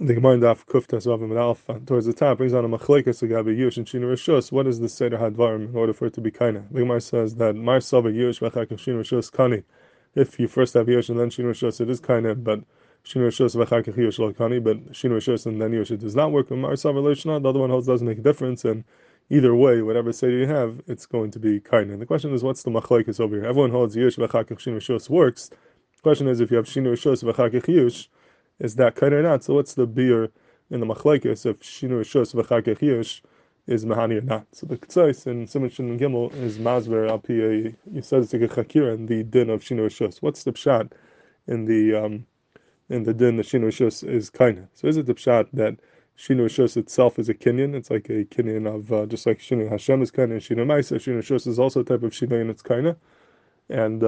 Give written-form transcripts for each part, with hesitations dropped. The Gemara in Af Kuftas Rabba Medalph towards the top brings on a machlekas agabe Yush and Shinoh Hashos. What is the sefer hadvarim in order for it to be Kaina? The Gemara says that my sava Yush v'chak Shino Shus kani. If you first have Yush and then Shino Shus, it is Kaina, but Shinu Shus v'chak Yush lo kani. But Shinu Shus and then Yush, it does not work. And my sava leishna, the other one holds doesn't make a difference. And either way, whatever seder you have, it's going to be Kaina. And the question is, what's the machlaikis over here? Everyone holds Yush v'chak Shino Shus works. The question is, if you have Shinu Shus v'chak Yush, is that Kaina or not? So what's the beer in the machlaikis if Shinoishos v'chakech Yush is Mehani or not? So the Ketzeis in Simon Shin and Gemel is Masver al P.A. You said it's like a Kakira in the din of Shinoishos. What's the Pshat in the din that Shinoishos is Kaina? So is it the Pshat that Shinoishos itself is a Kinyan? It's like a Kinyan of just like Shinu Hashem is Kaina and Shinu Maisa. Shinoishos is also a type of Shinu and it's Kaina. And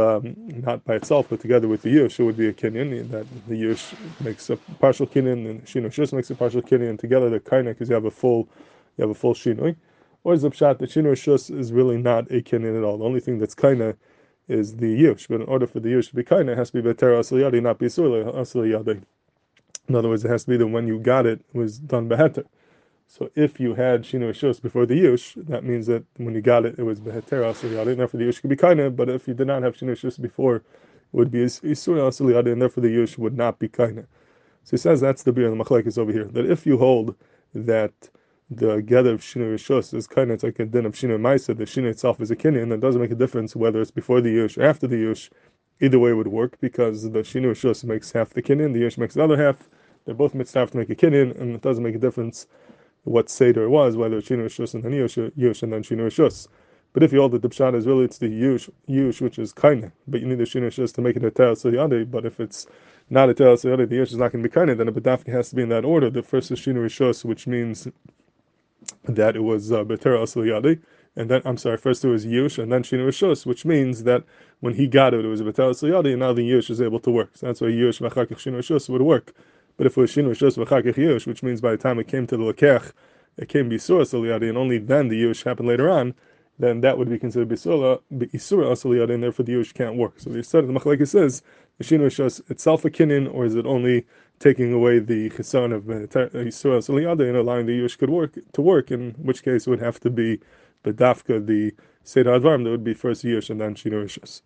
not by itself, but together with the Yush, it would be a Kenyan, that the Yush makes a partial Kinyan, and Shino Shus makes a partial Kinyan, and together they're Kaina, because you have a full Shinui. Or is the Pshat that Shino Shus is really not a Kinyan at all? The only thing that's Kaina is the Yush, but in order for the Yush to be Kaina, it has to be Beteros Suyadeh, not Beisule asliyadi. In other words, it has to be that when you got it, it was done beheter. So if you had Shinu Shus before the Yush, that means that when you got it, it was Beteros Suyadeh, and therefore the Yush could be Kaina, but if you did not have Shinu Shus before, it would be Isurah Asir, and therefore the Yush would not be Kaina. So he says that's the beer and the machlaikis over here, that if you hold that the gather of Shinu Shus is Kaina, it's like a din of Shinu Maisa, the Shinu itself is a Kinyan, and it doesn't make a difference whether it's before the Yush or after the Yush. Either way would work, because the Shinu Shus makes half the Kinyan, the Yush makes the other half. They're both mitzvahs to make a Kinyan, and it doesn't make a difference what seder was, whether it's Shinu Shus and then Yush and then Shinu Shus. But if you hold that the Pshat is really it's the Yush which is Kaina, but you need the Shinu Shus to make it a Tara Suyadeh. But if it's not a Tara Suyadeh, the Yush is not going to be Kaina, then a Badafka has to be in that order. The first is Shinu Shus, which means that it was Beteros Suyadeh, and then, I'm sorry, first it was Yush and then Shinu Shus, which means that when he got it, it was Beteros Suyadeh, and now the Yush is able to work. So that's why Yush v'chakech Shinu Shus would work. But if it was Shinu Shus v'chakech Yush, which means by the time it came to the lekech, it came Beisule asliyadi, and only then the Yush happened later on, then that would be considered Beisule asliyadi, and therefore the Yush can't work. So the Yisod of the Machlekes says, is Shinu Shus itself a Kinyan, or is it only taking away the chesaron of Beisule asliyadi and allowing the Yush to work, in which case it would have to be the Dafka, the Seder Advarim, that would be first Yush and then Shinu Shus.